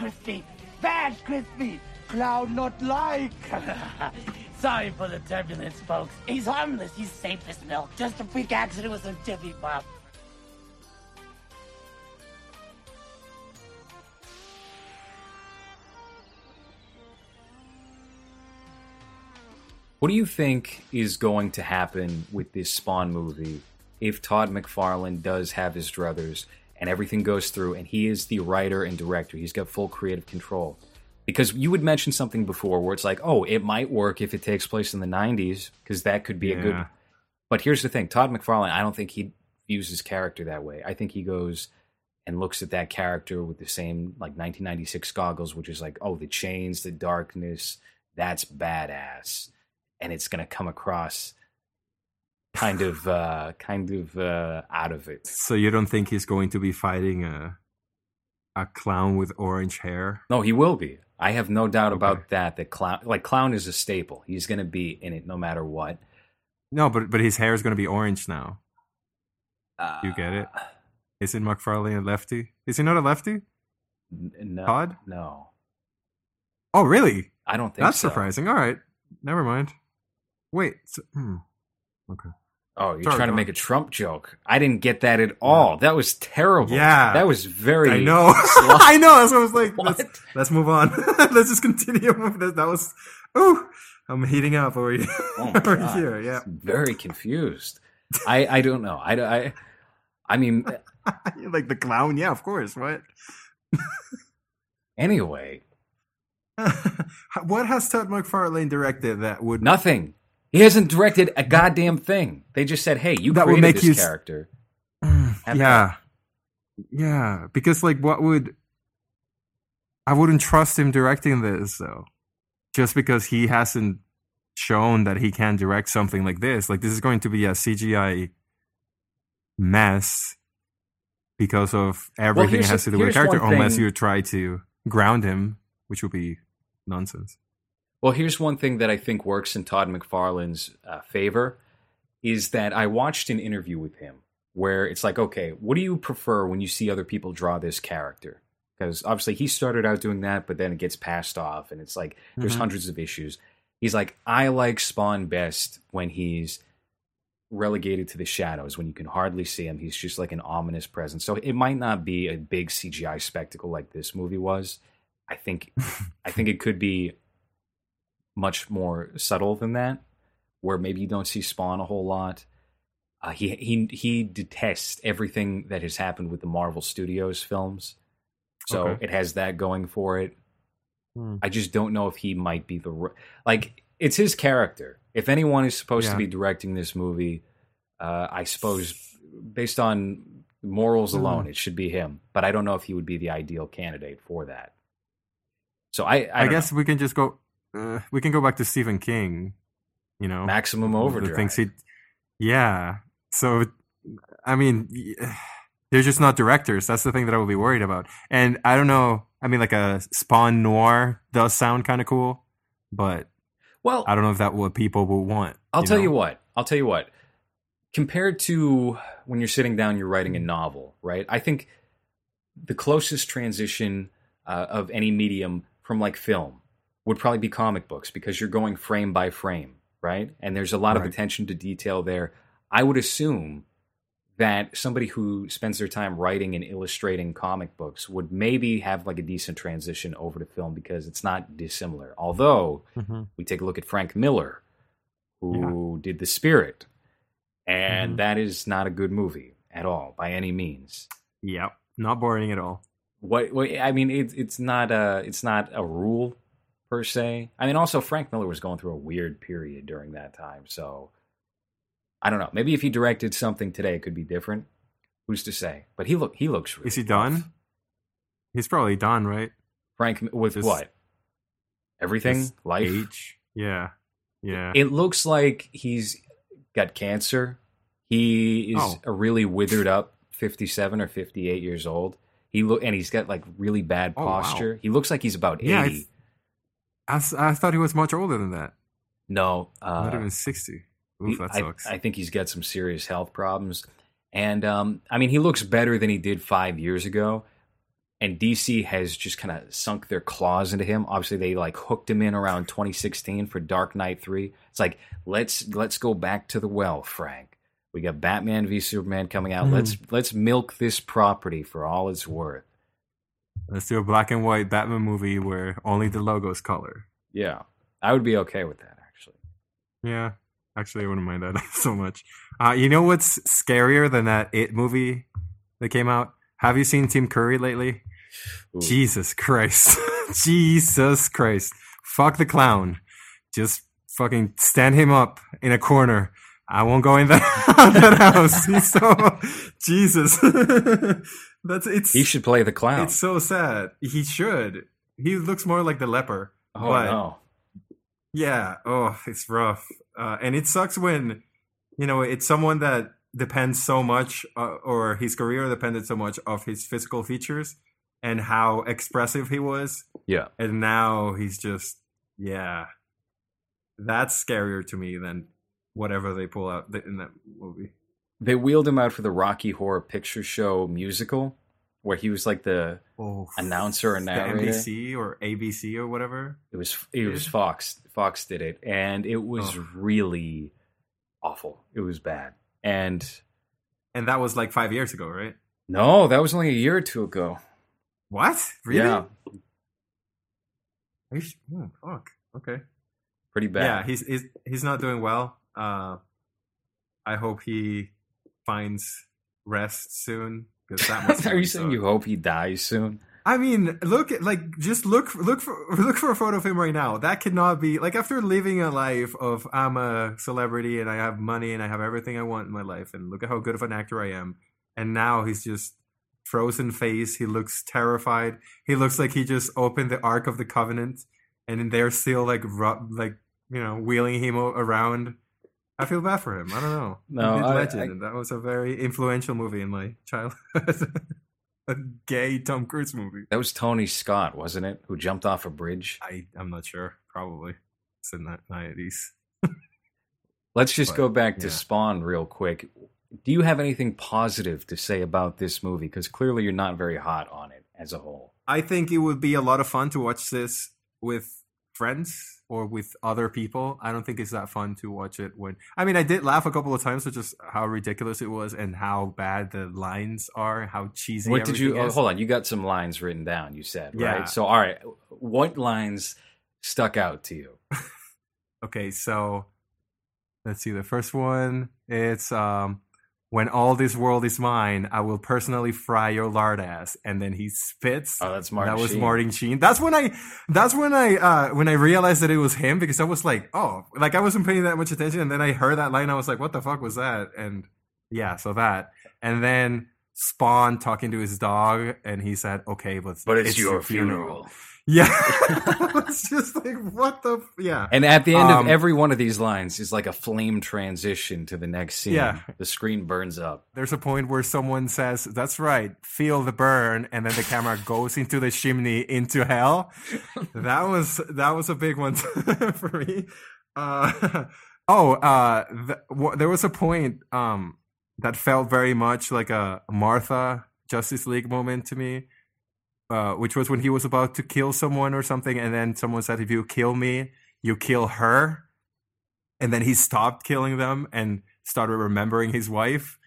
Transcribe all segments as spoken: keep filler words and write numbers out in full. Christy! Bad, Christy! Clown not like! Sorry for the turbulence, folks. He's harmless. He's safe as milk. Just a freak accident with some tippy pop. What do you think is going to happen with this Spawn movie if Todd McFarlane does have his druthers and everything goes through and he is the writer and director? He's got full creative control. Because you would mention something before where it's like, oh, it might work if it takes place in the nineties because that could be yeah. a good... But here's the thing. Todd McFarlane, I don't think he views his character that way. I think he goes and looks at that character with the same like nineteen ninety-six goggles, which is like, oh, the chains, the darkness, that's badass. And it's going to come across kind of uh, kind of uh, out of it. So you don't think he's going to be fighting a, a clown with orange hair? No, he will be. I have no doubt okay. about that. That clown, like clown is a staple. He's going to be in it no matter what. No, but but his hair is going to be orange now. Uh, you get it? Isn't McFarlane a lefty? Is he not a lefty? N- no. Todd? No. Oh, really? I don't think That's so. That's surprising. All right. Never mind. Wait. So, hmm. Okay. Oh, you're Sorry, trying to make a Trump joke. I didn't get that at all. That was terrible. Yeah. That was very... I know. I know. That's what I was like. What? Let's, let's move on. Let's just continue with this. That was... Ooh, I'm heating up over here. Oh, my God. Here, yeah. Very confused. I, I don't know. I, I, I mean... You're like the clown? Yeah, of course. What? Anyway... What has Todd McFarlane directed that would... Nothing. He hasn't directed a goddamn thing. They just said, hey, you that created would make this you... character. Have yeah. It. Yeah. Because, like, what would... I wouldn't trust him directing this, though. Just because he hasn't shown that he can direct something like this. Like, this is going to be a C G I mess because of everything well, it has to do with the character, unless thing... you try to ground him, which would be... nonsense. Well, here's one thing that I think works in Todd McFarlane's uh, favor is that I watched an interview with him where it's like, okay, what do you prefer when you see other people draw this character? Because obviously he started out doing that, but then it gets passed off and it's like there's mm-hmm. hundreds of issues. He's like, I like Spawn best when he's relegated to the shadows, when you can hardly see him. He's just like an ominous presence. So it might not be a big C G I spectacle like this movie was. I think I think it could be much more subtle than that, where maybe you don't see Spawn a whole lot. Uh, he he he detests everything that has happened with the Marvel Studios films, so okay. it has that going for it. Hmm. I just don't know if he might be the... Like, it's his character. If anyone is supposed yeah. to be directing this movie, uh, I suppose, based on morals alone, mm. it should be him. But I don't know if he would be the ideal candidate for that. So I, I, I guess know. we can just go. Uh, we can go back to Stephen King, you know, Maximum Overdrive. The things he, yeah. So, I mean, they're just not directors. That's the thing that I would be worried about. And I don't know. I mean, like a Spawn noir does sound kind of cool, but well, I don't know if that's what people will want. I'll you tell know? you what. I'll tell you what. Compared to when you're sitting down, you're writing a novel, right? I think the closest transition uh, of any medium from like film would probably be comic books, because you're going frame by frame, right? And there's a lot right. of attention to detail there. I would assume that somebody who spends their time writing and illustrating comic books would maybe have like a decent transition over to film, because it's not dissimilar. Although mm-hmm. we take a look at Frank Miller, who yeah. did The Spirit, and mm-hmm. that is not a good movie at all by any means. Yep, not boring at all. What, what I mean, it's it's not a it's not a rule per se. I mean, also Frank Miller was going through a weird period during that time, so I don't know. Maybe if he directed something today, it could be different. Who's to say? But he look he looks really... Is he done? Tough. He's probably done, right? Frank with just, what? Everything, life. Age? Yeah, yeah. It, it looks like he's got cancer. He is oh. a really withered up fifty-seven or fifty-eight years old. He look and he's got like really bad posture. Oh, wow. He looks like he's about yeah, eighty. I, th- I thought he was much older than that. No, uh, not even sixty. Oof, he, that sucks. I, I think he's got some serious health problems, and um, I mean, he looks better than he did five years ago. and D C has just kind of sunk their claws into him. Obviously, they like hooked him in around twenty sixteen for Dark Knight three. It's like, let's let's go back to the well, Frank. We got Batman v Superman coming out. Mm. Let's let's milk this property for all it's worth. Let's do a black and white Batman movie where only the logo's color. Yeah, I would be okay with that, actually. Yeah, actually, I wouldn't mind that so much. Uh, you know what's scarier than that It movie that came out? Have you seen Tim Curry lately? Ooh. Jesus Christ. Jesus Christ. Fuck the clown. Just fucking stand him up in a corner. I won't go in that, that house. He's so... Jesus. That's it's. He should play the clown. It's so sad. He should. He looks more like the leper. Oh, but, no. Yeah. Oh, it's rough. Uh, and it sucks when, you know, it's someone that depends so much uh, or his career depended so much of his physical features and how expressive he was. Yeah. And now he's just, yeah. That's scarier to me than whatever they pull out in that movie. They wheeled him out for the Rocky Horror Picture Show musical, where he was like the oh, announcer or narrator. N B C or A B C or whatever. It was it was Fox. Fox did it, and it was oh. really awful. It was bad, and and that was like five years ago, right? No, that was only a year or two ago. What? Really? Yeah. Are you, oh, fuck. Okay. Pretty bad. Yeah, he's he's he's not doing well. Uh, I hope he finds rest soon. That Are you saying so. You hope he dies soon? I mean, look at like just look look for look for a photo of him right now. That could not be like after living a life of I'm a celebrity and I have money and I have everything I want in my life and look at how good of an actor I am. And now he's just frozen face. He looks terrified. He looks like he just opened the Ark of the Covenant and they're still like rub, like you know wheeling him around. I feel bad for him. I don't know. No, he did I, Legend. I, that was a very influential movie in my childhood. A gay Tom Cruise movie. That was Tony Scott, wasn't it? Who jumped off a bridge? I, I'm not sure. Probably. It's in the nineties. Let's just but, go back to yeah. Spawn real quick. Do you have anything positive to say about this movie? Because clearly you're not very hot on it as a whole. I think it would be a lot of fun to watch this with friends. Or with other people. I don't think it's that fun to watch it when... I mean, I did laugh a couple of times at just how ridiculous it was and how bad the lines are, how cheesy what everything did you, is. Oh, hold on, you got some lines written down, you said, yeah. right? So, all right, what lines stuck out to you? Okay, so let's see. The first one, it's... Um, when all this world is mine, I will personally fry your lard ass. And then he spits. Oh, that's Martin. That was Sheen. Martin Sheen. That's when I. That's when I. Uh, when I realized that it was him because I was like, oh, like I wasn't paying that much attention. And then I heard that line. I was like, what the fuck was that? And yeah, so that. And then Spawn talking to his dog, and he said, "Okay, but but it's, it's your, your funeral." funeral. Yeah, it's just like what the f- yeah. And at the end um, of every one of these lines is like a flame transition to the next scene. Yeah, the screen burns up. There's a point where someone says, "That's right, feel the burn," and then the camera goes into the chimney into hell. That was that was a big one for me. Uh, oh, uh, the, w- there was a point um, that felt very much like a Martha Justice League moment to me. Uh, which was when he was about to kill someone or something, and then someone said, "If you kill me, you kill her." And then he stopped killing them and started remembering his wife.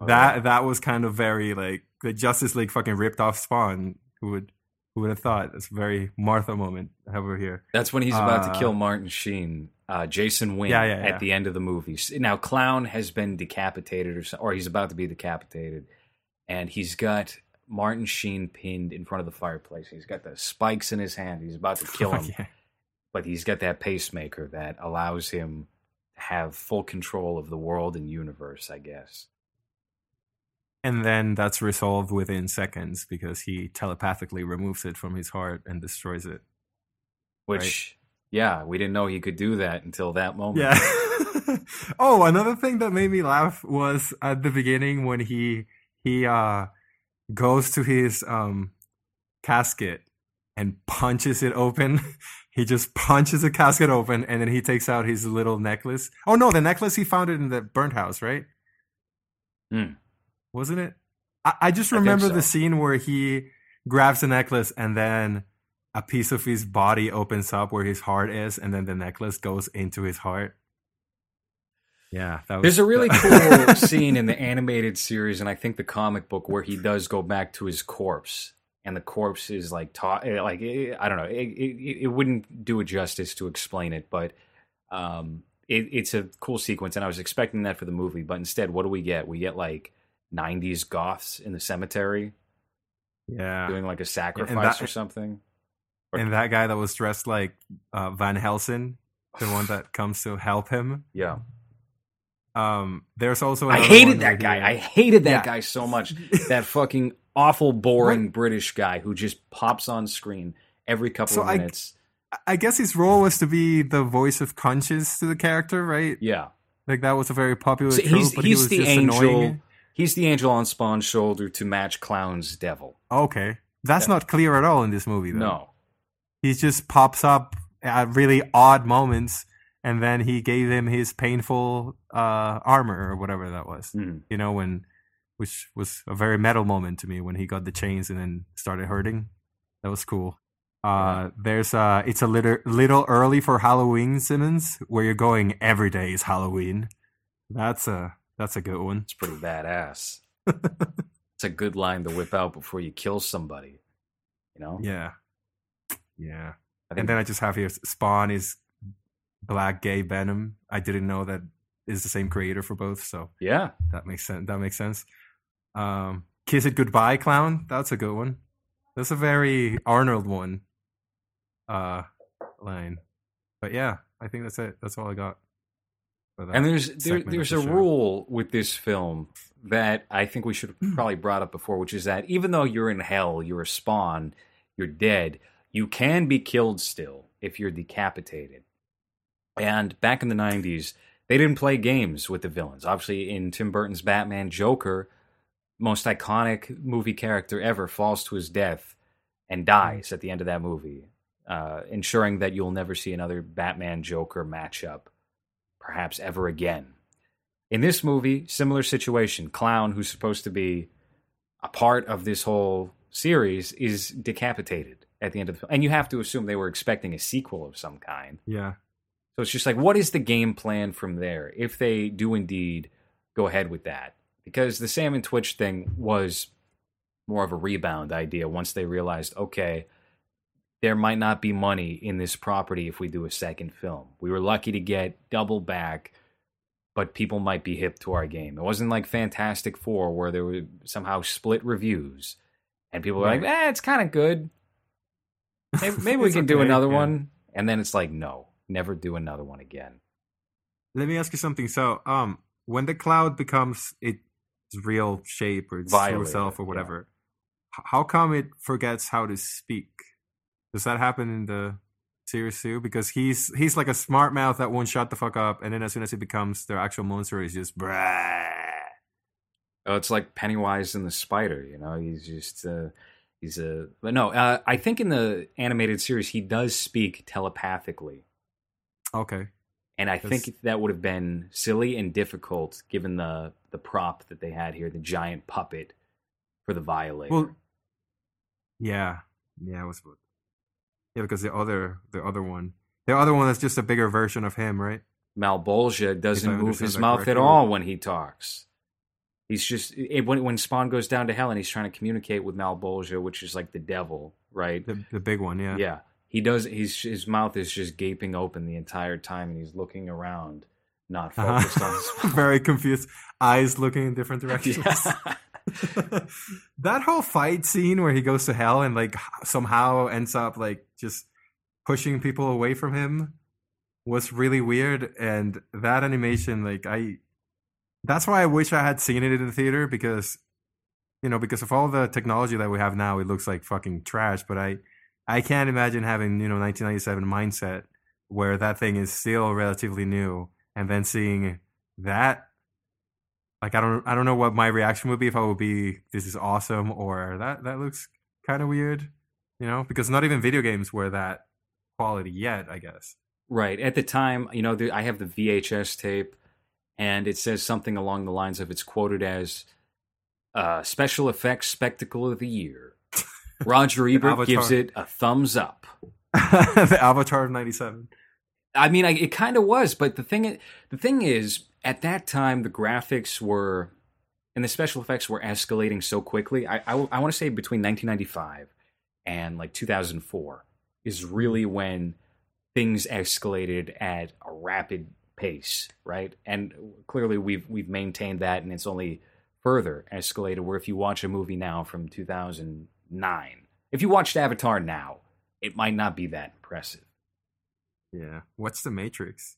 Oh, that yeah. that was kind of very like the Justice League fucking ripped off Spawn. Who would who would have thought? That's a very Martha moment over here. That's when he's about uh, to kill Martin Sheen, uh, Jason Wynn, yeah, yeah, yeah. at the end of the movie. Now Clown has been decapitated, or so, or he's about to be decapitated, and he's got Martin Sheen pinned in front of the fireplace. He's got the spikes in his hand. He's about to kill him. Oh, yeah. But he's got that pacemaker that allows him to have full control of the world and universe, I guess. And then that's resolved within seconds because he telepathically removes it from his heart and destroys it. Which, right? yeah, we didn't know he could do that until that moment. Yeah. Oh, another thing that made me laugh was at the beginning when he... he uh, goes to his um, casket and punches it open. He just punches the casket open, and then he takes out his little necklace. Oh, no, the necklace, he found it in the burnt house, right? Mm. Wasn't it? I, I just remember I think so. The scene where he grabs the necklace, and then a piece of his body opens up where his heart is, and then the necklace goes into his heart. Yeah, that was, there's a really cool scene in the animated series, and I think the comic book, where he does go back to his corpse, and the corpse is like, ta- like I don't know, it, it, it wouldn't do it justice to explain it, but um, it, it's a cool sequence, and I was expecting that for the movie, but instead, what do we get? We get like nineties goths in the cemetery, yeah, doing like a sacrifice that, or something. Or, and that guy that was dressed like uh, Van Helsing, the one that comes to help him, yeah. Um, there's also I hated that guy. He, I hated that yeah. guy so much. That fucking awful, boring British guy who just pops on screen every couple so of minutes. I, I guess his role was to be the voice of conscience to the character, right? Yeah, like that was a very popular. So trope, he's but he's he was the just angel. Annoying. He's the angel on Spawn's shoulder to match Clown's devil. Okay, that's yeah. not clear at all in this movie, though. No, he just pops up at really odd moments. And then he gave him his painful uh, armor or whatever that was, mm. you know, when, which was a very metal moment to me when he got the chains and then started hurting. That was cool. Uh, yeah. There's a, it's a little, little early for Halloween, Simmons, where you're going every day is Halloween. That's a, that's a good one. It's pretty badass. It's a good line to whip out before you kill somebody, you know? Yeah. Yeah. I think- and then I just have here, Spawn is Black Gay Venom. I didn't know that is the same creator for both, so yeah, that makes sense. That makes sense. Um, Kiss It Goodbye, Clown. That's a good one. That's a very Arnold one uh, line. But yeah, I think that's it. That's all I got. For that and there's there, there's the a show. rule with this film that I think we should have probably brought up before, which is that even though you're in hell, you're a spawn, you're dead, you can be killed still if you're decapitated. And back in the nineties, they didn't play games with the villains. Obviously, in Tim Burton's Batman, Joker, most iconic movie character ever, falls to his death and dies at the end of that movie, uh, ensuring that you'll never see another Batman-Joker matchup, perhaps ever again. In this movie, similar situation. Clown, who's supposed to be a part of this whole series, is decapitated at the end of the film. And you have to assume they were expecting a sequel of some kind. Yeah. So it's just like, what is the game plan from there if they do indeed go ahead with that? Because the Sam and Twitch thing was more of a rebound idea once they realized, okay, there might not be money in this property if we do a second film. We were lucky to get double back, but people might be hip to our game. It wasn't like Fantastic Four where there were somehow split reviews and people were right. like, eh, it's kind of good. Maybe, maybe we can okay, do another yeah. one. And then it's like, no. Never do another one again. Let me ask you something. So, um, when the cloud becomes its real shape or its Violator, true self or whatever, yeah. how come it forgets how to speak? Does that happen in the series too? Because he's he's like a smart mouth that won't shut the fuck up, and then as soon as it becomes their actual monster, he's just brah. Oh, it's like Pennywise and the spider. You know, he's just. Uh... He's a. But no, uh, I think in the animated series he does speak telepathically. Okay. And I That's... think that would have been silly and difficult given the, the prop that they had here, the giant puppet for the Violator. Well, yeah. Yeah, it was Yeah, because the other the other one. The other one is just a bigger version of him, right? Malbolgia doesn't move his mouth correctly. At all when he talks. He's just it, when when Spawn goes down to hell and he's trying to communicate with Malbolgia, which is like the devil, right? The, the big one, yeah. Yeah. He does. He's, his mouth is just gaping open the entire time, and he's looking around, not focused uh-huh. on his phone. Very confused. Eyes looking in different directions. Yeah. That whole fight scene where he goes to hell and like somehow ends up like just pushing people away from him was really weird. And that animation, like I, that's why I wish I had seen it in the theater because, you know, because of all the technology that we have now, it looks like fucking trash. But I. I can't imagine having, you know, nineteen ninety-seven mindset where that thing is still relatively new and then seeing that, like, I don't I don't know what my reaction would be if I would be, this is awesome or that, that looks kind of weird, you know, because not even video games were that quality yet, I guess. Right. At the time, you know, the, I have the V H S tape and it says something along the lines of it's quoted as uh, special effects spectacle of the year. Roger Ebert gives it a thumbs up. The Avatar of ninety-seven. I mean, I, it kind of was, but the thing, the thing is, at that time, the graphics were, and the special effects were escalating so quickly. I, I, I want to say between nineteen ninety-five and like two thousand four is really when things escalated at a rapid pace, right? And clearly, we've we've maintained that, and it's only further escalated. Where if you watch a movie now from two thousand nine, if you watched Avatar now, it might not be that impressive. Yeah. What's The Matrix?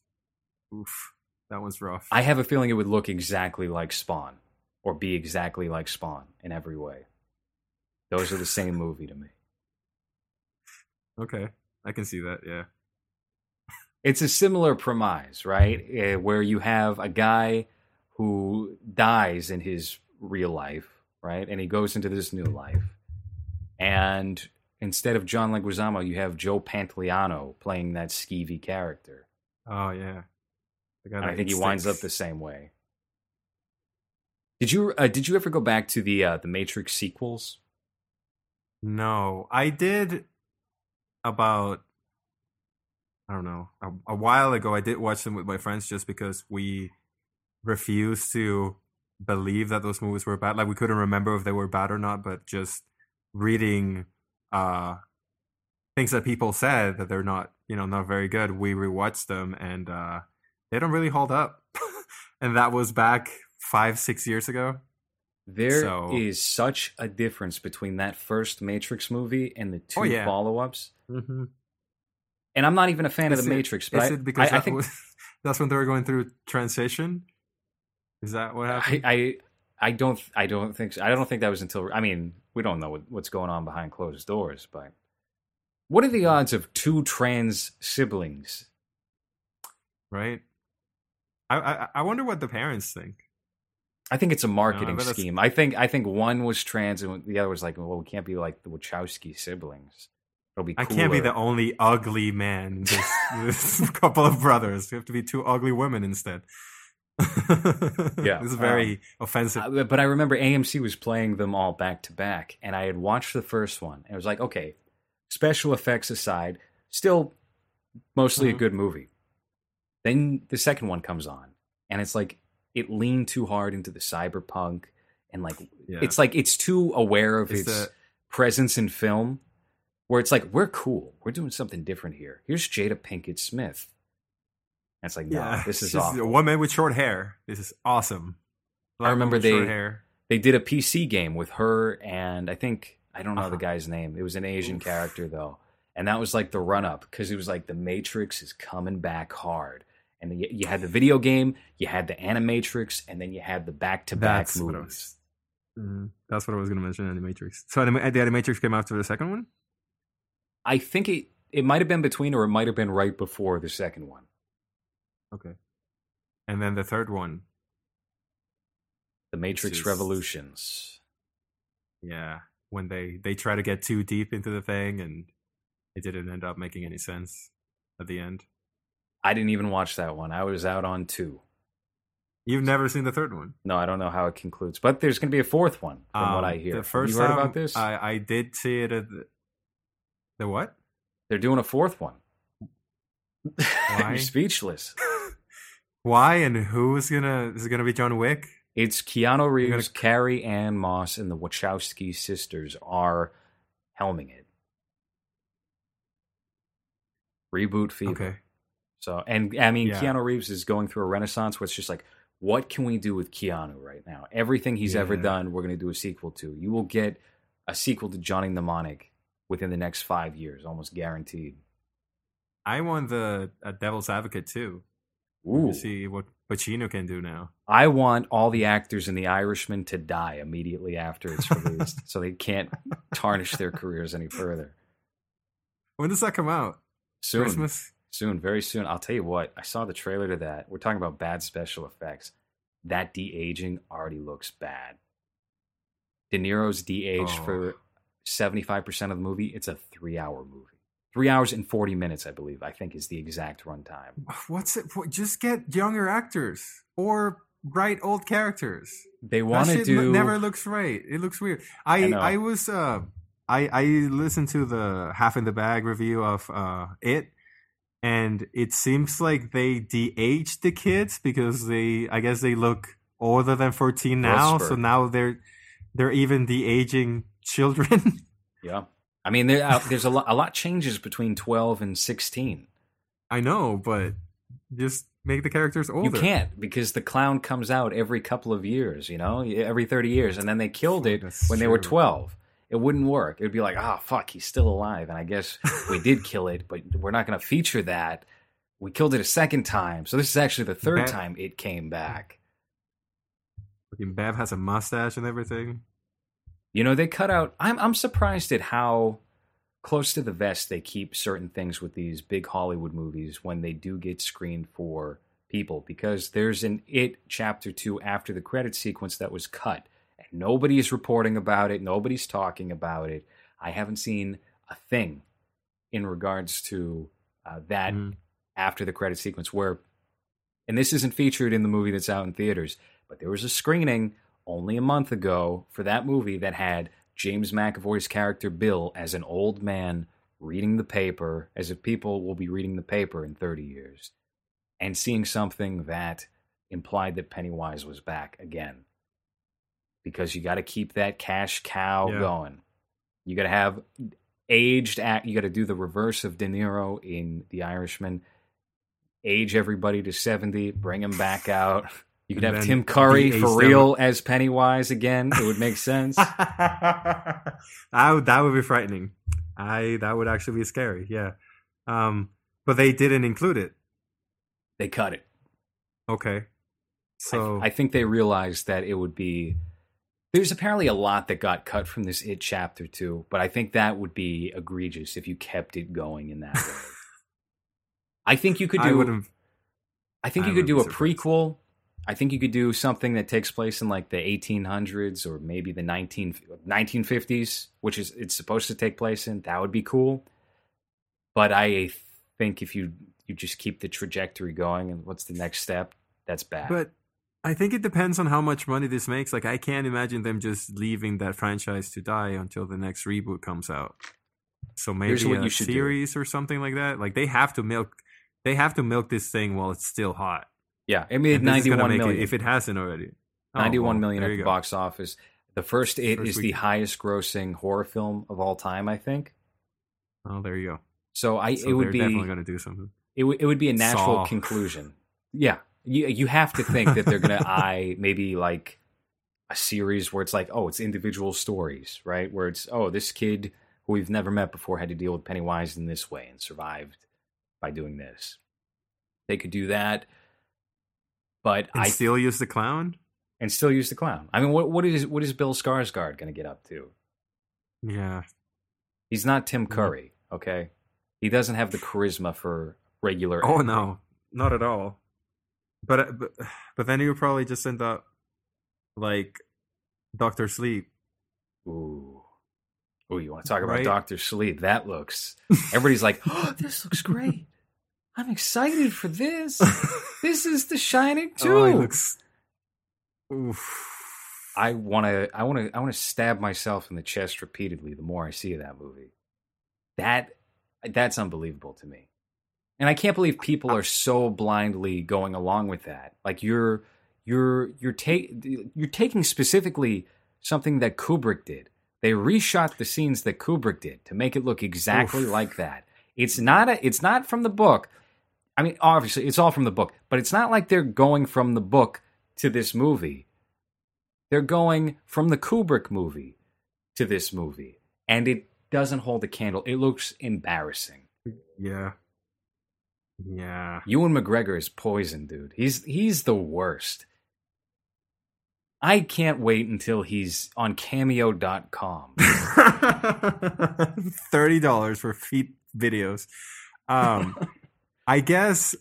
Oof. That was rough. I have a feeling it would look exactly like Spawn or be exactly like Spawn in every way. Those are the same movie to me. Okay. I can see that, yeah. It's a similar premise, right? Where you have a guy who dies in his real life, right? And he goes into this new life. And instead of John Leguizamo, you have Joe Pantoliano playing that skeevy character. Oh, yeah. The guy, and I think he winds up the same way. Did you uh, did you ever go back to the uh, the Matrix sequels? No, I did about, I don't know, a, a while ago. I did watch them with my friends just because we refused to believe that those movies were bad. Like, we couldn't remember if they were bad or not, but just reading uh things that people said that they're not, you know, not very good, we rewatched them, and uh they don't really hold up. And that was back five six years ago. There so. is such a difference between that first Matrix movie and the two oh, yeah. follow-ups. Mm-hmm. And I'm not even a fan is of the it, Matrix, but is I, it because I, that I think was, that's when they were going through transition. Is that what happened? I, I I don't. I don't think. So. I don't think that was until. I mean, we don't know what, what's going on behind closed doors. But what are the odds of two trans siblings? Right. I I, I wonder what the parents think. I think it's a marketing no, I scheme. I think. I think one was trans and the other was like, well, we can't be like the Wachowski siblings. It'll be. Cooler. I can't be the only ugly man. This, this couple of brothers. We have to be two ugly women instead. Yeah, it's very um, offensive. But I remember A M C was playing them all back to back, and I had watched the first one, and I was like, okay, special effects aside, still mostly mm-hmm. a good movie. Then the second one comes on, and it's like it leaned too hard into the cyberpunk, and like yeah. it's like it's too aware of it's its the... presence in film, where it's like, we're cool, we're doing something different here. Here's Jada Pinkett Smith. And it's like, no, yeah, this is awesome. A woman with short hair. This is awesome. Black I remember they hair. they did a P C game with her and I think, I don't know uh-huh. the guy's name. It was an Asian Oof. character, though. And that was like the run-up because it was like the Matrix is coming back hard. And the, you had the video game, you had the Animatrix, and then you had the back-to-back That's movies. What I was, mm-hmm. That's what I was going to mention, Animatrix. So the Animatrix came after the second one? I think it, it might have been between or it might have been right before the second one. Okay. And then the third one. The Matrix is, Revolutions. Yeah. When they, they try to get too deep into the thing and it didn't end up making any sense at the end. I didn't even watch that one. I was out on two. You've never seen the third one? No, I don't know how it concludes. But there's going to be a fourth one from um, what I hear. The first Have you heard time, about this? I, I did see it at the... The what? They're doing a fourth one. Why? You're speechless. Why and who's gonna? Is it gonna be John Wick? It's Keanu Reeves, gonna... Carrie Ann Moss, and the Wachowski sisters are helming it. Reboot fever. Okay. So, and I mean, yeah. Keanu Reeves is going through a renaissance where it's just like, what can we do with Keanu right now? Everything he's yeah. ever done, we're gonna do a sequel to. You will get a sequel to Johnny Mnemonic within the next five years, almost guaranteed. I want the uh, Devil's Advocate too. Ooh. To see what Pacino can do now. I want all the actors in The Irishman to die immediately after it's released, so they can't tarnish their careers any further. When does that come out? Soon. Christmas? Soon, very soon. I'll tell you what. I saw the trailer to that. We're talking about bad special effects. That de-aging already looks bad. De Niro's de-aged oh. for seventy-five percent of the movie. It's a three-hour movie. Three hours and forty minutes, I believe, I think is the exact runtime. What's it? What, just get younger actors or bright old characters. They want to do. That shit never looks right. It looks weird. I I, I was uh, I, I listened to the Half in the Bag review of uh, it, and it seems like they de-aged the kids because they, I guess, they look older than fourteen now. Whisper. So now they're they're even de-aging children. Yeah, I mean, there, uh, there's a lot a lot changes between twelve and sixteen. I know, but just make the characters older. You can't, because the clown comes out every couple of years, you know, every thirty years, and then they killed it That's when true. They were twelve. It wouldn't work. It would be like, ah, oh, fuck, he's still alive. And I guess we did kill it, but we're not going to feature that. We killed it a second time. So this is actually the third Bab- time it came back. Fucking Bab has a mustache and everything. You know, they cut out... I'm I'm surprised at how close to the vest they keep certain things with these big Hollywood movies when they do get screened for people. Because there's an It Chapter two after the credit sequence that was cut. Nobody's reporting about it. Nobody's talking about it. I haven't seen a thing in regards to uh, that mm. after the credit sequence where, and this isn't featured in the movie that's out in theaters, but there was a screening only a month ago for that movie that had James McAvoy's character Bill as an old man reading the paper, as if people will be reading the paper in thirty years, and seeing something that implied that Pennywise was back again. Because you got to keep that cash cow yeah. going. You got to have aged act. You got to do the reverse of De Niro in The Irishman. Age everybody to seventy, bring them back out. You could and have Tim Curry for real them. As Pennywise again. It would make sense. I would, that would be frightening. I that would actually be scary. Yeah, um, but they didn't include it. They cut it. Okay, so I, I think they realized that it would be. There's apparently a lot that got cut from this It Chapter two, but I think that would be egregious if you kept it going in that way. I think you could do I, I think I you could do a surprised. prequel. I think you could do something that takes place in like the eighteen hundreds or maybe the nineteen, nineteen fifties, which is it's supposed to take place in. That would be cool. But I think if you you just keep the trajectory going and what's the next step, that's bad. But I think it depends on how much money this makes. Like, I can't imagine them just leaving that franchise to die until the next reboot comes out. So maybe a series do. Or something like that. Like, they have to milk, they have to milk this thing while it's still hot. Yeah, it made ninety-one million. It, if it hasn't already, oh, ninety-one well, million at the go. box office. The first It first is week. the highest-grossing horror film of all time, I think. Oh, there you go. So I, so it would be definitely going to do something. It w- it would be a natural Saw. conclusion. Yeah. You you have to think that they're going to eye maybe like a series where it's like, oh, it's individual stories, right? Where it's, oh, this kid who we've never met before had to deal with Pennywise in this way and survived by doing this. They could do that. But and I still use the clown? And still use the clown. I mean, what what is what is Bill Skarsgård going to get up to? Yeah. He's not Tim Curry, okay? He doesn't have the charisma for regular. Oh, acting. No, not at all. But, but but then you would probably just end up like Doctor Sleep. Ooh, ooh! You want to talk about right? Doctor Sleep? That looks. Everybody's like, "Oh, this looks great! I'm excited for this. This is The Shining too." Oh, it looks. Oof! I want to. I want to. I want to stab myself in the chest repeatedly. The more I see of that movie, that that's unbelievable to me. And I can't believe people are so blindly going along with that. Like you're you're you're ta- you're taking specifically something that Kubrick did. They reshot the scenes that Kubrick did to make it look exactly Oof. like that. It's not a, it's not from the book. I mean, obviously it's all from the book, but it's not like they're going from the book to this movie. They're going from the Kubrick movie to this movie, and it doesn't hold a candle. It looks embarrassing. Yeah. Yeah, Ewan McGregor is poison, dude. He's he's the worst. I can't wait until he's on cameo dot com. thirty dollars for feet videos. Um, I guess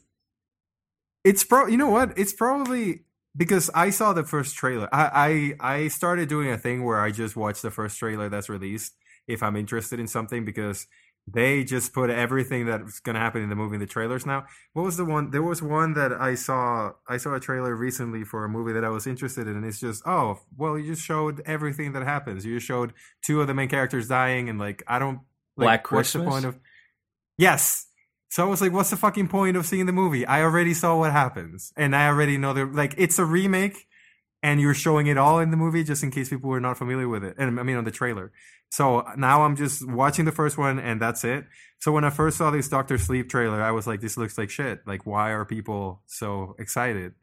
it's pro. You know what? It's probably because I saw the first trailer. I, I I started doing a thing where I just watch the first trailer that's released if I'm interested in something because They just put everything that's going to happen in the movie in the trailers now. What was the one? There was one that I saw. I saw a trailer recently for a movie that I was interested in. And it's just, oh, well, you just showed everything that happens. You just showed two of the main characters dying. And like, I don't. Like, Black Christmas? What's the point of? Yes. So I was like, what's the fucking point of seeing the movie? I already saw what happens. And I already know that, like, it's a remake. And you're showing it all in the movie just in case people were not familiar with it. And I mean, on the trailer. So now I'm just watching the first one and that's it. So when I first saw this Doctor Sleep trailer, I was like, this looks like shit. Like, why are people so excited?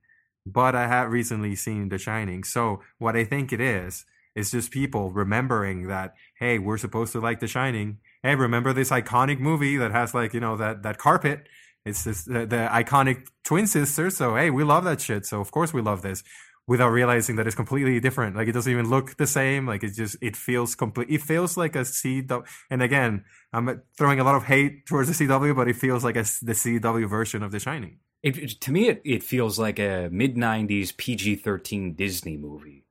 But I had recently seen The Shining. So what I think it is, is just people remembering that, hey, we're supposed to like The Shining. Hey, remember this iconic movie that has, like, you know, that, that carpet. It's this, the, the iconic twin sisters. So, hey, we love that shit. So, of course, we love this. Without realizing that it's completely different. Like, it doesn't even look the same. Like, it just, it feels complete. It feels like a C W. And again, I'm throwing a lot of hate towards the C W, but it feels like a, the C W version of The Shining. It, it, to me, it, it feels like a mid nineties P G thirteen Disney movie.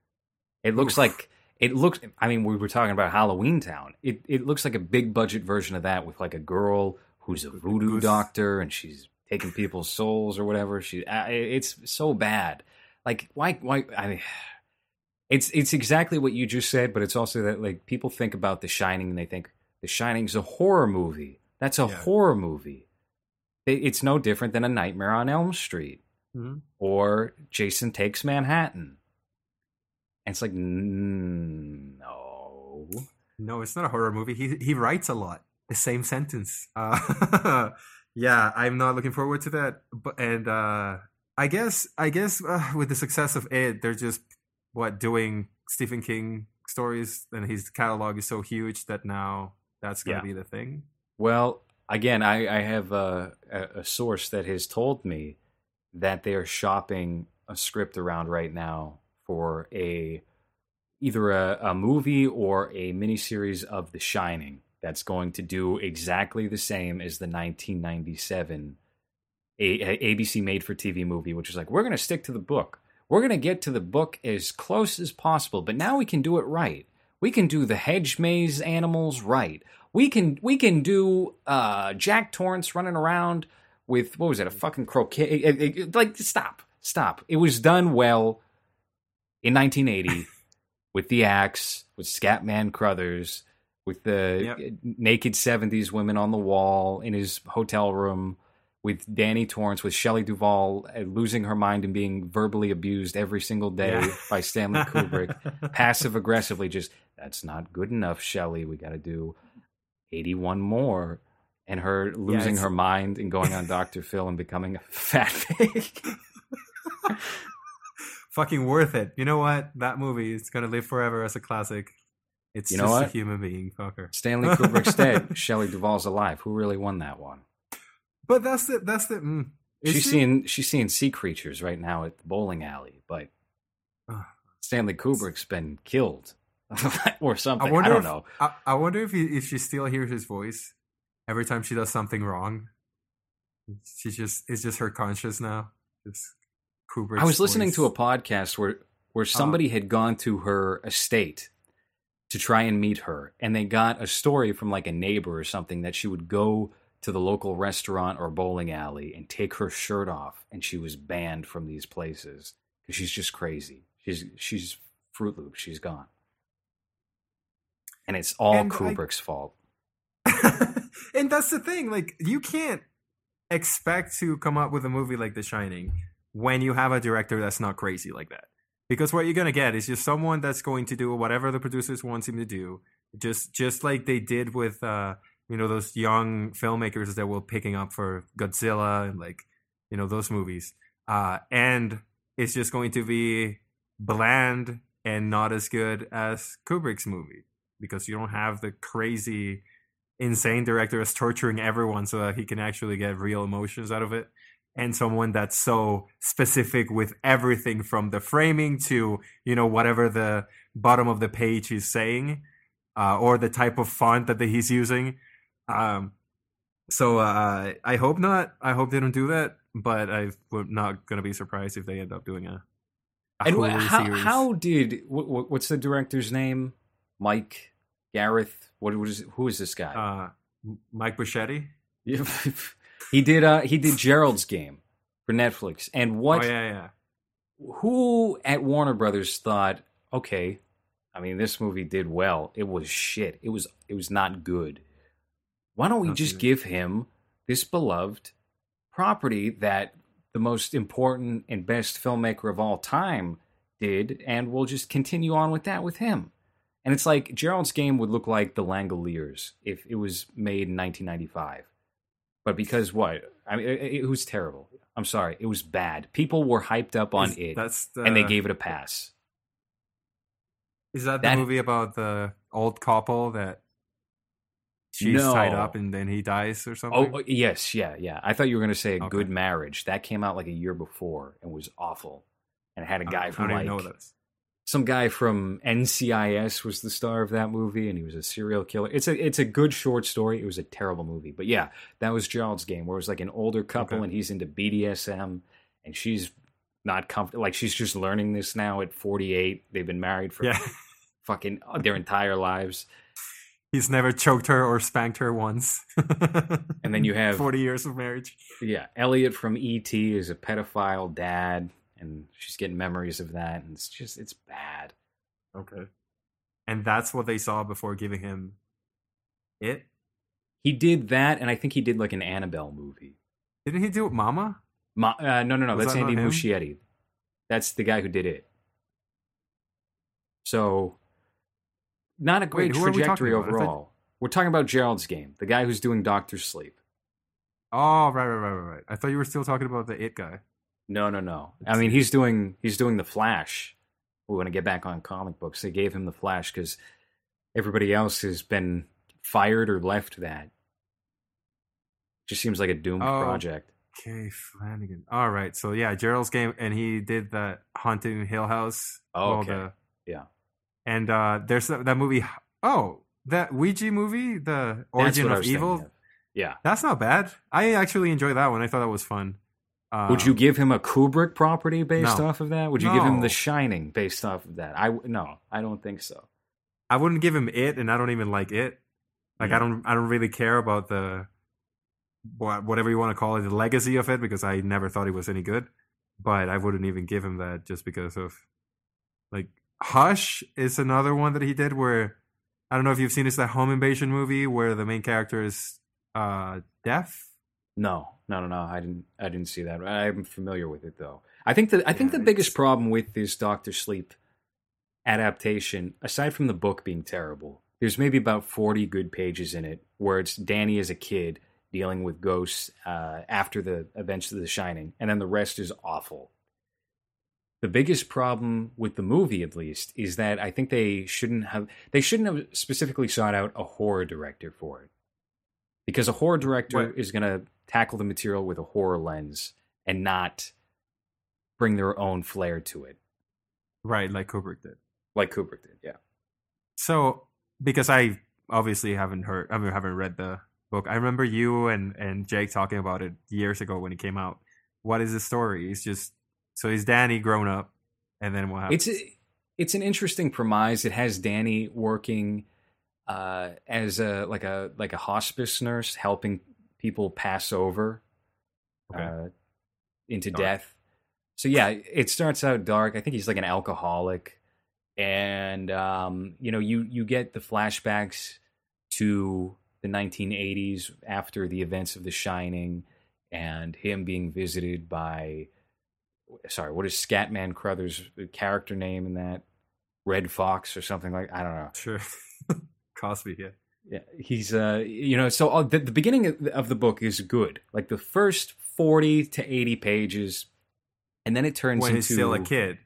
It looks Oof. like, it looks, I mean, we were talking about Halloween Town. It, it looks like a big budget version of that with, like, a girl who's a voodoo Goose. doctor and she's taking people's souls or whatever. She, it's so bad. Like, why, why, I mean, it's, it's exactly what you just said, but it's also that, like, people think about The Shining and they think The Shining's a horror movie. That's a yeah. horror movie. It's no different than A Nightmare on Elm Street mm-hmm. or Jason Takes Manhattan. And it's like, no. No, it's not a horror movie. He, he writes a lot. The same sentence. Uh, yeah, I'm not looking forward to that. But, and, uh, I guess, I guess, uh, with the success of it, they're just what doing Stephen King stories, and his catalog is so huge that now that's going to yeah. be the thing. Well, again, I, I have a, a source that has told me that they are shopping a script around right now for a either a, a movie or a miniseries of The Shining that's going to do exactly the same as the nineteen ninety-seven. A ABC made-for-T V movie, which is like, we're going to stick to the book. We're going to get to the book as close as possible, but now we can do it right. We can do the hedge maze animals right. We can we can do uh, Jack Torrance running around with, what was it, a fucking croquet? It, it, it, like, stop, stop. It was done well in nineteen eighty with the axe, with Scatman Crothers, with the yep. naked seventies women on the wall in his hotel room, with Danny Torrance, with Shelley Duvall losing her mind and being verbally abused every single day yeah. by Stanley Kubrick, passive-aggressively just, that's not good enough, Shelley. We got to do eighty-one more. And her losing yes. her mind and going on Doctor Phil and becoming a fat fake. Fucking worth it. You know what? That movie is going to live forever as a classic. It's you know just what? a human being, fucker. Stanley Kubrick's dead. Shelley Duvall's alive. Who really won that one? But that's the that's the. Mm. She's she? seeing she's seeing sea creatures right now at the bowling alley, but uh, Stanley Kubrick's been killed or something. I, I don't if, know. I, I wonder if he, if she still hears his voice every time she does something wrong. She just it's just her conscious now. It's Kubrick's I was listening voice. to a podcast where where somebody uh, had gone to her estate to try and meet her, and they got a story from like a neighbor or something that she would go to the local restaurant or bowling alley and take her shirt off, and she was banned from these places because she's just crazy. She's she's Fruit Loop. She's gone, and it's all and Kubrick's I, fault. And that's the thing. Like, you can't expect to come up with a movie like The Shining when you have a director that's not crazy like that. Because what you're gonna get is just someone that's going to do whatever the producers want him to do, just just like they did with. Uh, You know, those young filmmakers that were picking up for Godzilla and, like, you know, those movies. Uh, and it's just going to be bland and not as good as Kubrick's movie because you don't have the crazy, insane director that's torturing everyone so that he can actually get real emotions out of it. And someone that's so specific with everything from the framing to, you know, whatever the bottom of the page is saying uh, or the type of font that he's using. Um, so, uh, I hope not, I hope they don't do that, but I'm not going to be surprised if they end up doing a, a and wh- how, series. How did, wh- what's the director's name? Mike Gareth? What was, who is this guy? Uh, Mike Bichetti? Yeah. He did uh, he did Gerald's Game for Netflix. And what oh, yeah, yeah. Who at Warner Brothers thought, okay, I mean this movie did well. It was shit. It was it was not good. Why don't we not just either. give him this beloved property that the most important and best filmmaker of all time did, and we'll just continue on with that with him. And it's like Gerald's Game would look like The Langoliers if it was made in nineteen ninety-five. But because what? I mean, it, it was terrible. I'm sorry. It was bad. People were hyped up on is, it, that's the, and they gave it a pass. Is that, that the movie about the old couple that she's no. tied up and then he dies or something? Oh, yes. Yeah, yeah. I thought you were going to say A okay. Good Marriage. That came out like a year before and was awful. And it had a guy I, from I didn't like... know this. Some guy from N C I S was the star of that movie, and he was a serial killer. It's a it's a good short story. It was a terrible movie. But yeah, that was Gerald's Game, where it was like an older couple, okay. and he's into B D S M, and she's not comfortable. Like, she's just learning this now at forty-eight. They've been married for yeah. fucking their entire lives. He's never choked her or spanked her once. And then you have... forty years of marriage. Yeah. Elliot from E T is a pedophile dad. And she's getting memories of that, and it's just, it's bad. Okay. And that's what they saw before giving him it? He did that, and I think he did like an Annabelle movie. Didn't he do it, Mama? Ma- uh, no, no, no. Was that's that Andy Muschietti. That's the guy who did it. So, not a great Wait, trajectory we overall. Thought... We're talking about Gerald's Game, the guy who's doing Doctor Sleep. Oh, right, right, right, right. I thought you were still talking about the It guy. No, no, no. I mean, he's doing he's doing The Flash. We want to get back on comic books. They gave him The Flash because everybody else has been fired or left that. Just seems like a doomed oh, project. Okay, Flanagan. All right. So, yeah, Gerald's Game, and he did the Haunting Hill House. Oh, okay. The, yeah. And uh, there's that, that movie. Oh, that Ouija movie, The Origin of Evil. Of. Yeah. That's not bad. I actually enjoyed that one. I thought that was fun. Would you give him a Kubrick property based no. off of that? Would you no. give him The Shining based off of that? I no, I don't think so. I wouldn't give him It, and I don't even like It. Like yeah. I don't, I don't really care about the whatever you want to call it, the legacy of it, because I never thought it was any good. But I wouldn't even give him that just because of like Hush is another one that he did where I don't know if you've seen it's that home invasion movie where the main character is uh, deaf. No. No, no, no. I didn't. I didn't see that. I'm familiar with it, though. I think the I think yeah, the biggest problem with this Doctor Sleep adaptation, aside from the book being terrible, there's maybe about forty good pages in it where it's Danny as a kid dealing with ghosts uh, after the events of The Shining, and then the rest is awful. The biggest problem with the movie, at least, is that I think they shouldn't have they shouldn't have specifically sought out a horror director for it, because a horror director what? is going to tackle the material with a horror lens and not bring their own flair to it. Right, like Kubrick did. Like Kubrick did, yeah. So, because I obviously haven't heard, I mean, haven't read the book. I remember you and, and Jake talking about it years ago when it came out. What is the story? It's just, so is Danny grown up, and then what happens? It's, a, it's an interesting premise. It has Danny working uh, as a like a like a hospice nurse, helping people pass over okay. uh, into dark. death. So yeah, it starts out dark. I think he's like an alcoholic. And, um, you know, you, you get the flashbacks to the nineteen eighties after the events of The Shining and him being visited by, sorry, what is Scatman Crothers' character name in that? Red Fox or something like, I don't know. Sure. Cosby, yeah. Yeah, he's, uh, you know, so uh, the, the beginning of the, of the book is good. Like the first forty to eighty pages, and then it turns when into... When he's still a kid?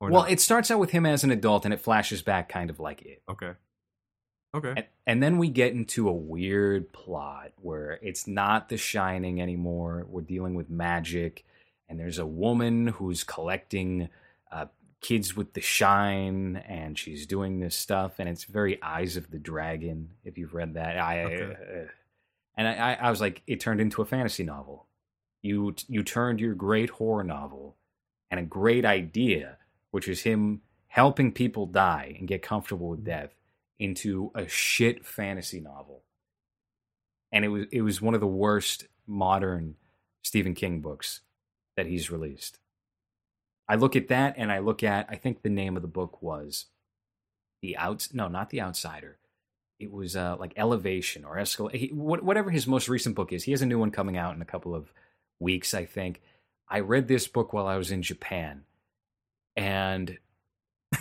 Or well, not? It starts out with him as an adult, and it flashes back kind of like It. Okay. Okay. And, and then we get into a weird plot where it's not The Shining anymore. We're dealing with magic, and there's a woman who's collecting... Uh, kids with the shine, and she's doing this stuff, and it's very Eyes of the Dragon, if you've read that. I okay. uh, and I, I was like, it turned into a fantasy novel. You you turned your great horror novel and a great idea, which is him helping people die and get comfortable with death, into a shit fantasy novel. and it was it was one of the worst modern Stephen King books that he's released. I look at that, and I look at, I think the name of the book was The Outs, no, not The Outsider. It was uh, like Elevation or Escal, whatever his most recent book is. He has a new one coming out in a couple of weeks, I think. I read this book while I was in Japan, and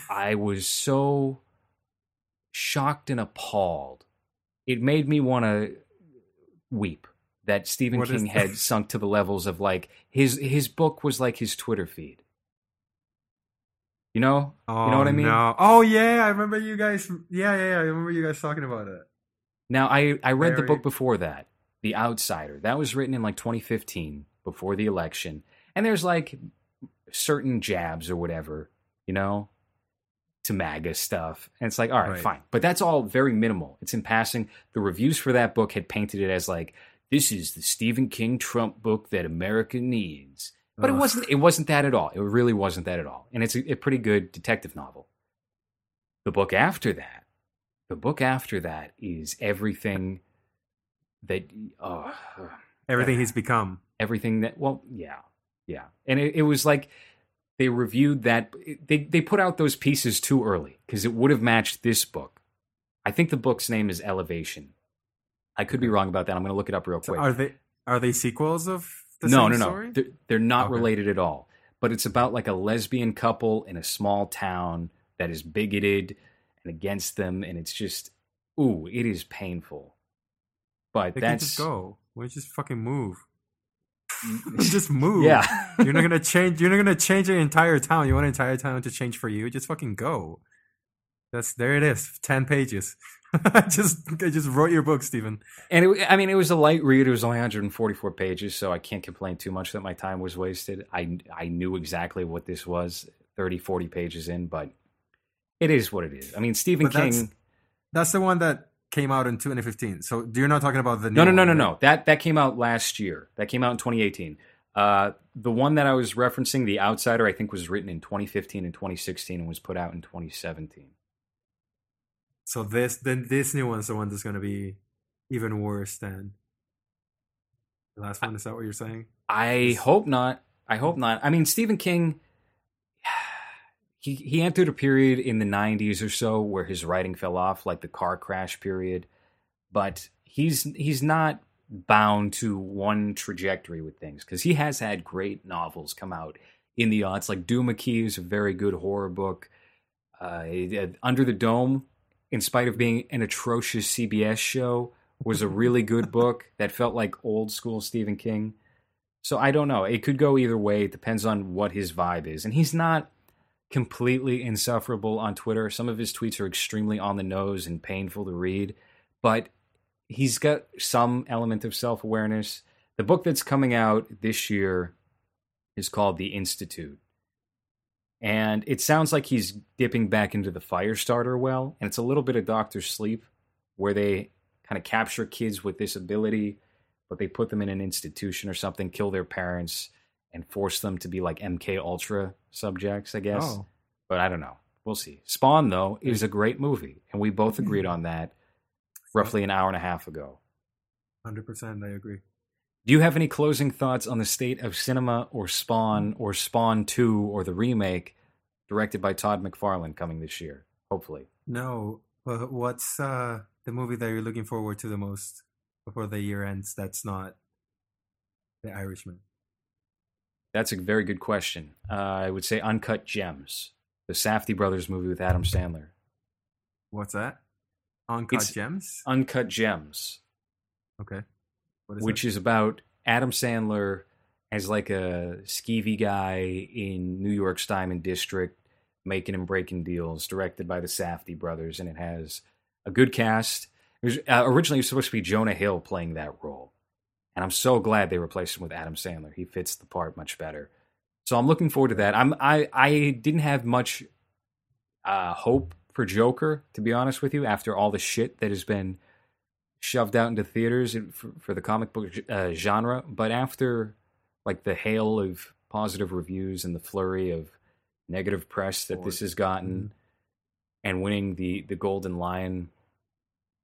I was so shocked and appalled. It made me want to weep that Stephen what King had sunk to the levels of like his his book was like his Twitter feed. You know, oh, you know what I mean? No. Oh yeah, I remember you guys. Yeah, yeah, yeah, I remember you guys talking about it. Now I I read Very... the book before that, The Outsider. That was written in like twenty fifteen, before the election, and there's like certain jabs or whatever, you know, to MAGA stuff. And it's like, all right, right, fine. But that's all very minimal. It's in passing. The reviews for that book had painted it as like, this is the Stephen King Trump book that America needs. But Ugh. it wasn't it wasn't that at all. It really wasn't that at all. And it's a, a pretty good detective novel. The book after that, the book after that is everything that... Uh, everything uh, he's become. Everything that... Well, yeah. Yeah. And it, it was like... They reviewed that. They they put out those pieces too early because it would have matched this book. I think the book's name is Elevation. I could be wrong about that. I'm going to look it up real quick. So are they are they sequels of the no, same no, no. story? They're, they're not okay. related at all. But it's about like a lesbian couple in a small town that is bigoted and against them, and it's just ooh, it is painful. But they that's can just go. We just fucking move. Just move. Yeah. You're not gonna change. You're not gonna change your entire town. You want an entire town to change for you? Just fucking go. That's there. It is ten pages. I just I just wrote your book, Stephen. And it, I mean, it was a light read. It was only one hundred forty-four pages, so I can't complain too much that my time was wasted. I I knew exactly what this was thirty, forty pages in, but it is what it is. I mean, Stephen King. That's, that's the one that came out in twenty fifteen. So you're not talking about the new No, no, no, one, no, right? no. That that came out last year. That came out in twenty eighteen. Uh, the one that I was referencing, The Outsider, I think was written in twenty fifteen and twenty sixteen and was put out in twenty seventeen. So this then this new one's the one that's going to be even worse than the last one. Is that what you're saying? I it's... hope not. I hope not. I mean, Stephen King, He, he entered a period in the nineties or so where his writing fell off, like the car crash period. But he's he's not bound to one trajectory with things because he has had great novels come out in the odds. Like Duma Key is a very good horror book. Uh, Under the Dome, in spite of being an atrocious C B S show, was a really good book that felt like old school Stephen King. So I don't know. It could go either way. It depends on what his vibe is. And he's not completely insufferable on Twitter. Some of his tweets are extremely on the nose and painful to read, but he's got some element of self-awareness. The book that's coming out this year is called The Institute. And it sounds like he's dipping back into the Firestarter well, and it's a little bit of Doctor Sleep, where they kind of capture kids with disability, but they put them in an institution or something, kill their parents, and force them to be like M K Ultra subjects, I guess. Oh. But I don't know. We'll see. Spawn, though, is a great movie. And we both agreed on that roughly an hour and a half ago. one hundred percent, I agree. Do you have any closing thoughts on the state of cinema or Spawn or Spawn two or the remake directed by Todd McFarlane coming this year? Hopefully. No. But what's uh, the movie that you're looking forward to the most before the year ends that's not The Irishman? That's a very good question. Uh, I would say Uncut Gems, the Safdie Brothers movie with Adam Sandler. What's that? Uncut it's Gems? Uncut Gems. Okay. What is which that? Is about Adam Sandler as like a skeevy guy in New York's Diamond District, making and breaking deals, directed by the Safdie Brothers, and it has a good cast. It was, uh, originally, it was supposed to be Jonah Hill playing that role. And I'm so glad they replaced him with Adam Sandler. He fits the part much better. So I'm looking forward to that. I'm, I I didn't have much uh, hope for Joker, to be honest with you, after all the shit that has been shoved out into theaters for, for the comic book uh, genre. But after like the hail of positive reviews and the flurry of negative press that this has gotten mm-hmm. and winning the, the Golden Lion,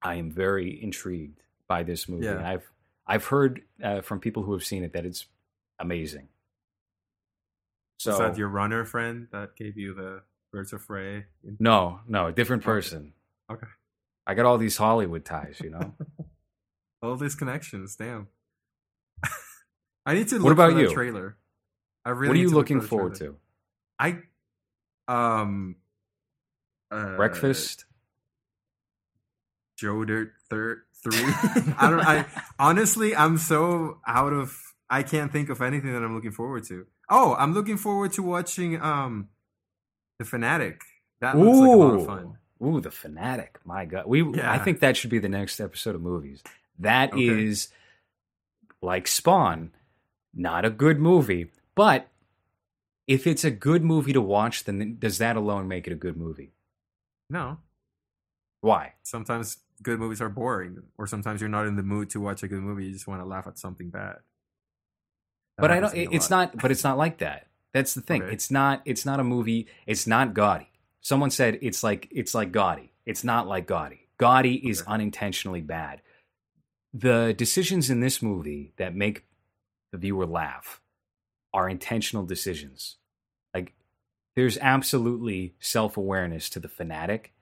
I am very intrigued by this movie. Yeah. And I've I've heard uh, from people who have seen it that it's amazing. So, is that your runner friend that gave you the Birds of Prey? No, no, different person. Okay. I got all these Hollywood ties, you know? All these connections, damn. I need to look what about for you? The trailer. I really what are you look looking for forward trailer. To? I, um... Uh, Breakfast? Joe Dirt third, three? I don't I honestly, I'm so out of... I can't think of anything that I'm looking forward to. Oh, I'm looking forward to watching um, The Fanatic. That looks Ooh. Like a lot of fun. Ooh, The Fanatic. My God. we. Yeah. I think that should be the next episode of Movies. That okay. is, like Spawn, not a good movie. But if it's a good movie to watch, then does that alone make it a good movie? No. Why? Sometimes good movies are boring. Or sometimes you're not in the mood to watch a good movie. You just want to laugh at something bad. That but I don't. It's not. But it's not like that. That's the thing. Okay. It's not. It's not a movie. It's not gaudy. Someone said it's like it's like gaudy. It's not like gaudy. Gaudy okay. is unintentionally bad. The decisions in this movie that make the viewer laugh are intentional decisions. Like there's absolutely self-awareness to The Fanatic,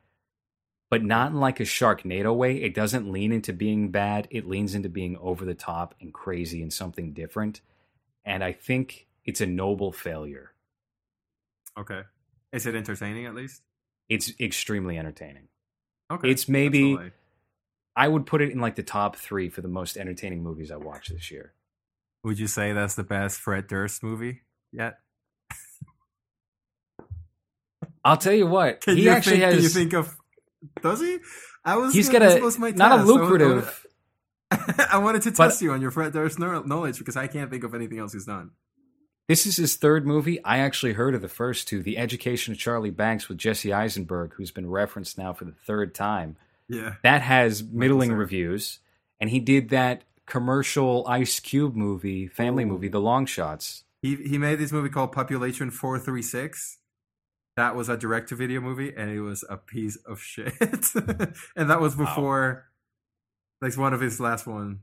but not in like a Sharknado way. It doesn't lean into being bad. It leans into being over the top and crazy and something different. And I think it's a noble failure. Okay. Is it entertaining at least? It's extremely entertaining. Okay. It's maybe, I would put it in like the top three for the most entertaining movies I watched this year. Would you say that's the best Fred Durst movie yet? I'll tell you what. Can he you actually think, has. Can you think of. Does he? I was. He's got a. My not task. A lucrative. I wanted to test but, you on your Fred Durst knowledge because I can't think of anything else he's done. This is his third movie. I actually heard of the first two, The Education of Charlie Banks with Jesse Eisenberg, who's been referenced now for the third time. Yeah. That has middling reviews. And he did that commercial Ice Cube movie, family Ooh. Movie, The Long Shots. He he made this movie called Population four thirty-six. That was a direct-to-video movie, and it was a piece of shit. And that was before, wow. like, one of his last one.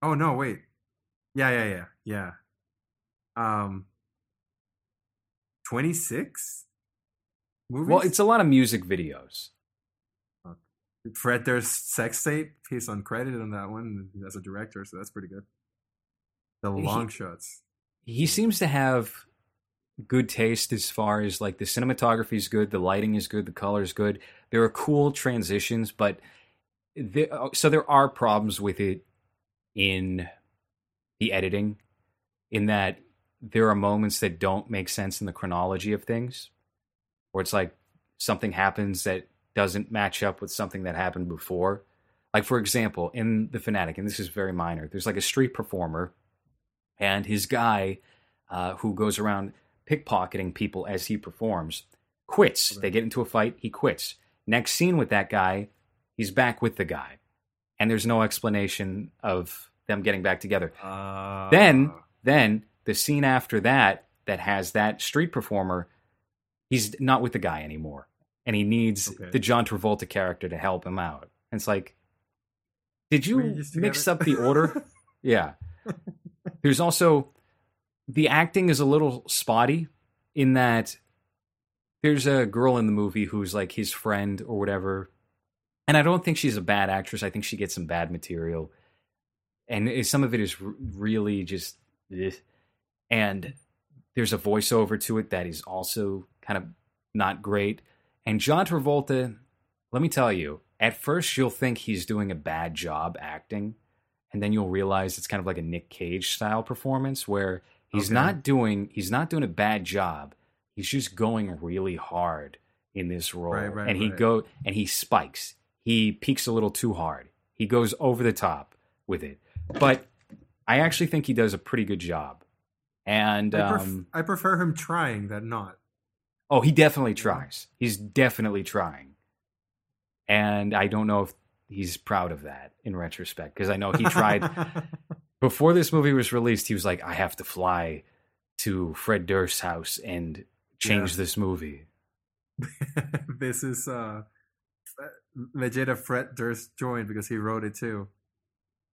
Oh, no, wait. Yeah, yeah, yeah, yeah. Um, twenty-six movies? Well, it's a lot of music videos. Uh, Fred Durst sex tape. He's uncredited on that one as a director, so that's pretty good. The long he, shots. He seems to have good taste as far as like the cinematography is good, the lighting is good, the color is good. There are cool transitions, but there, so there are problems with it in the editing, in that there are moments that don't make sense in the chronology of things, or it's like something happens that doesn't match up with something that happened before. Like, for example, in The Fanatic, and this is very minor, there's like a street performer and his guy uh, who goes around pickpocketing people as he performs, quits. Right. They get into a fight. He quits. Next scene with that guy, he's back with the guy. And there's no explanation of them getting back together. Uh... Then, then... the scene after that, that has that street performer, he's not with the guy anymore. And he needs okay. the John Travolta character to help him out. And it's like, did you mix up the order? Yeah. There's also, the acting is a little spotty in that there's a girl in the movie who's like his friend or whatever. And I don't think she's a bad actress. I think she gets some bad material. And some of it is really just... Ugh. And there's a voiceover to it that is also kind of not great. And John Travolta, let me tell you, at first you'll think he's doing a bad job acting. And then you'll realize it's kind of like a Nick Cage style performance where he's okay. not doing he's not doing a bad job. He's just going really hard in this role. Right, right, and he right. go and he spikes. He peaks a little too hard. He goes over the top with it. But I actually think he does a pretty good job. And um, I, pref- I prefer him trying than not. Oh, he definitely tries. He's definitely trying. And I don't know if he's proud of that in retrospect, because I know he tried. Before this movie was released, he was like, I have to fly to Fred Durst's house and change yeah. this movie. This is uh, Majeda Fred Durst joined because he wrote it too.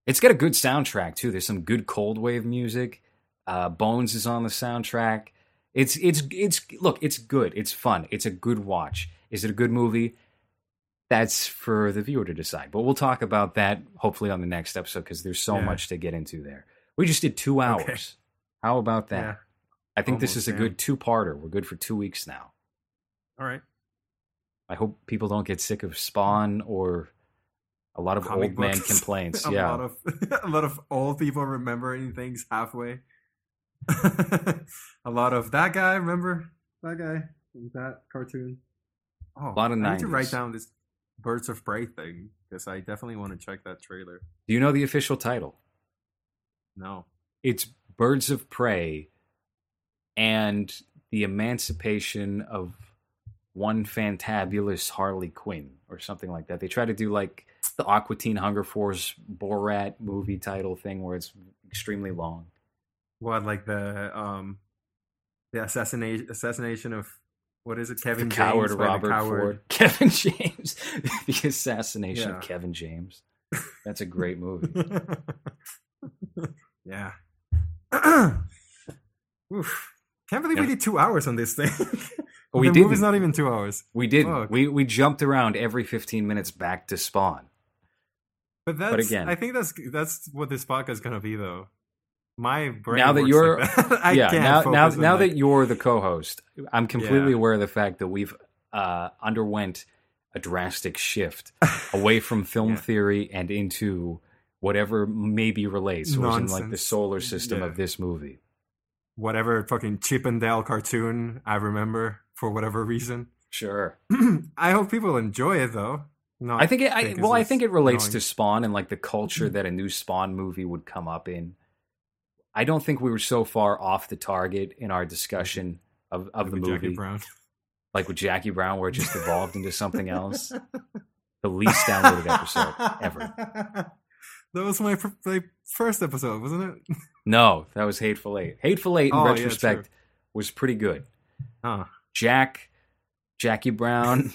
It's got a good soundtrack too. There's some good cold wave music. Uh, Bones is on the soundtrack. It's it's it's look, it's good. It's fun. It's a good watch. Is it a good movie? That's for the viewer to decide. But we'll talk about that hopefully on the next episode because there's so yeah. much to get into there. We just did two hours. Okay. How about that? Yeah. I think Almost, this is a yeah. good two-parter. We're good for two weeks now. All right. I hope people don't get sick of Spawn or a lot of Comic old books. Man complaints. a yeah, lot of, a lot of old people remembering things halfway. A lot of that guy, remember? That guy from that cartoon. Oh, a lot of I nineties. Need to write down this Birds of Prey thing because I definitely want to check that trailer. Do you know the official title? No. It's Birds of Prey and the Emancipation of One Fantabulous Harley Quinn or something like that. They try to do like the Aqua Teen Hunger Force Borat movie title thing where it's extremely long. What, like the um, the assassination assassination of, what is it, Kevin the James? Coward Robert the coward. Ford. Kevin James. The assassination yeah. of Kevin James. That's a great movie. Yeah. Oof. Can't believe yeah. we did two hours on this thing. We the didn't. Movie's not even two hours. We didn't. Fuck. We we jumped around every fifteen minutes back to Spawn. But that's. But again, I think that's that's what this podcast is gonna be, though. My brain. Now that you're, like that. I yeah. Can't now focus now, on now that. that you're the co-host, I'm completely yeah. aware of the fact that we've uh, underwent a drastic shift away from film yeah. theory and into whatever maybe relates, or in like the solar system yeah. of this movie. Whatever fucking Chip and Dale cartoon I remember for whatever reason. Sure. I hope people enjoy it though. No, I think it. I, well, I think it relates annoying. to Spawn and like the culture that a new Spawn movie would come up in. I don't think we were so far off the target in our discussion of, of like the movie. Jackie Brown. Like with Jackie Brown, where it just evolved into something else. The least downloaded episode ever. That was my, pr- my first episode, wasn't it? No, that was Hateful Eight. Hateful Eight, in oh, retrospect, yeah, was pretty good. Huh. Jack, Jackie Brown,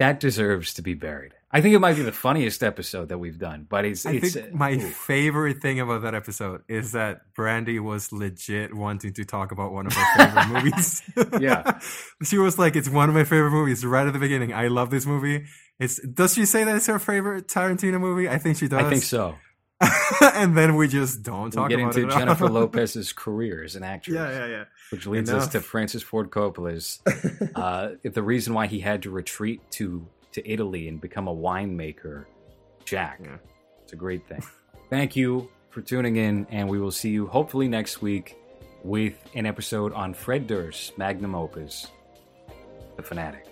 that deserves to be buried. I think it might be the funniest episode that we've done, but it's... I it's, think my ooh. favorite thing about that episode is that Brandy was legit wanting to talk about one of her favorite movies. Yeah. She was like, it's one of my favorite movies right at the beginning. I love this movie. It's, does she say that it's her favorite Tarantino movie? I think she does. I think so. And then we just don't talk we'll about it. Get into Jennifer Lopez's career as an actress. Yeah, yeah, yeah. Which leads Enough. us to Francis Ford Coppola's. Uh, the reason why he had to retreat to to Italy and become a winemaker, Jack. Yeah. It's a great thing. Thank you for tuning in, and we will see you hopefully next week with an episode on Fred Durst's magnum opus, The Fanatic.